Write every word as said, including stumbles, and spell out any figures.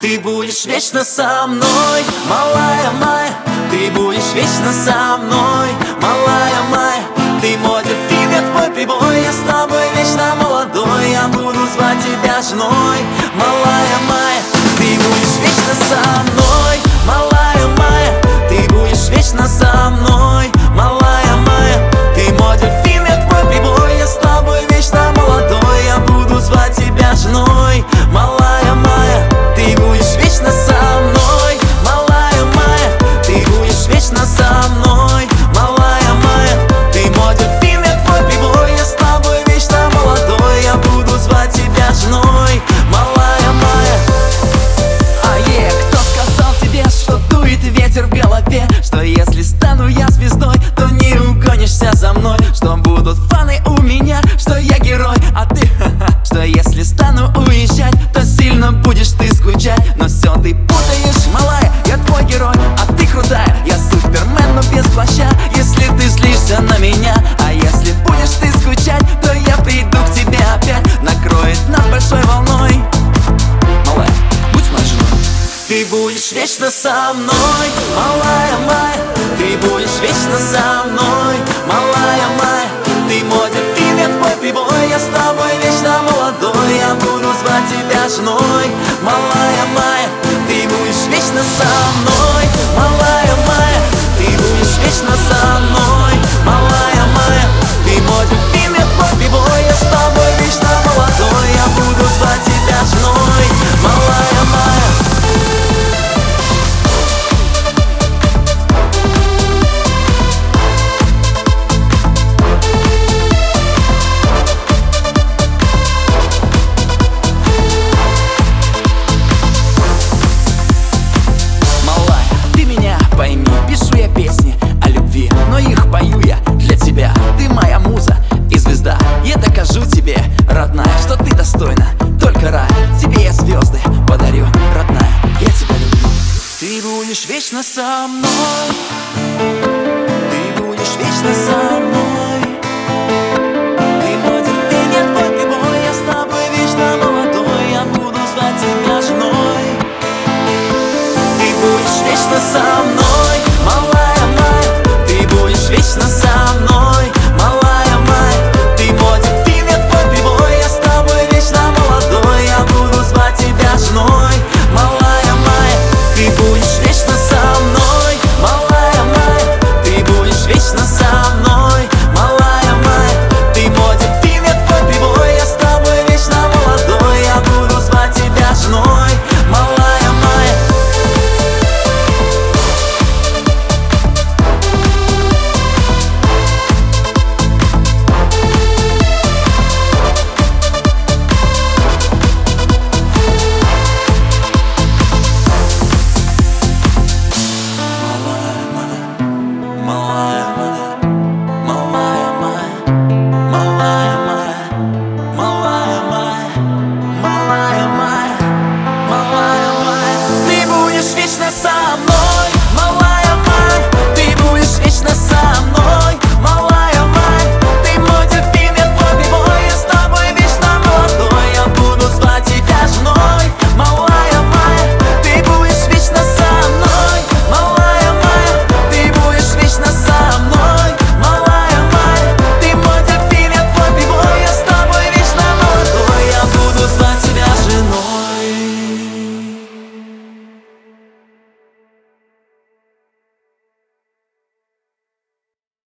Ты будешь вечно со мной, малая моя. Ты будешь вечно со мной, малая моя. Ты мой дельфин, я твой прибой, я с тобой вечно молодой. Я буду звать тебя женой, малая моя. Ты будешь вечно со мной, малая моя. Ты будешь вечно со мной, малая моя. Ты мой дельфин, я твой прибой, я с тобой вечно молодой. Я буду звать тебя женой, малая моя. Ты будешь вечно со мной, малая моя. Ты будешь вечно со мной, малая моя. Ты мой дельфин, я твой прибой, я с тобой вечно молодой. Я буду звать тебя женой, малая моя. А е, кто сказал тебе, что дует ветер в голове? Что если стану я звездой, то не угонишься за мной. Что будут фаны у меня, что я герой, а ты ха-ха. Что если стану уезжать, то сильно будешь ты скучать. Но все ты путаешь, малая, я твой герой, а ты крутая. Я супермен, но без плаща, если ты злишься на меня. А если будешь ты скучать, то я приду к тебе опять. Накроет нас большой волной, малая, будь моей женой. Ты будешь вечно со мной, малая моя. Ты будешь вечно со мной, малая моя. Ты мой дельфин, я твой прибой, я с тобой вечно молодой. Я буду звать тебя женой, малая моя. Ты будешь вечно со мной, малая моя. Ты будешь вечно со мной, малая моя. Ты мой дельфин, я твой прибой, я с тобой вечно молодой. Я буду звать тебя женой, малая моя. Ты будешь вечно со мной, ты будешь вечно со мной. Ты мой дельфин, я твой прибой, я с тобой вечно молодой. Я буду звать тебя женой. Ты будешь вечно со мной, малая моя. Ты будешь вечно со мной, малая моя. Ты мой дельфин, я твой прибой, я с тобой вечно молодой. Я буду звать тебя женой, малая моя. Ты будешь вечно со мной, малая моя. Ты будешь вечно со мной, малая моя. Ты мой дельфин, я твой прибой, я с тобой вечно молодой. Я буду звать тебя женой, малая моя. Ты будешь вечно со мной.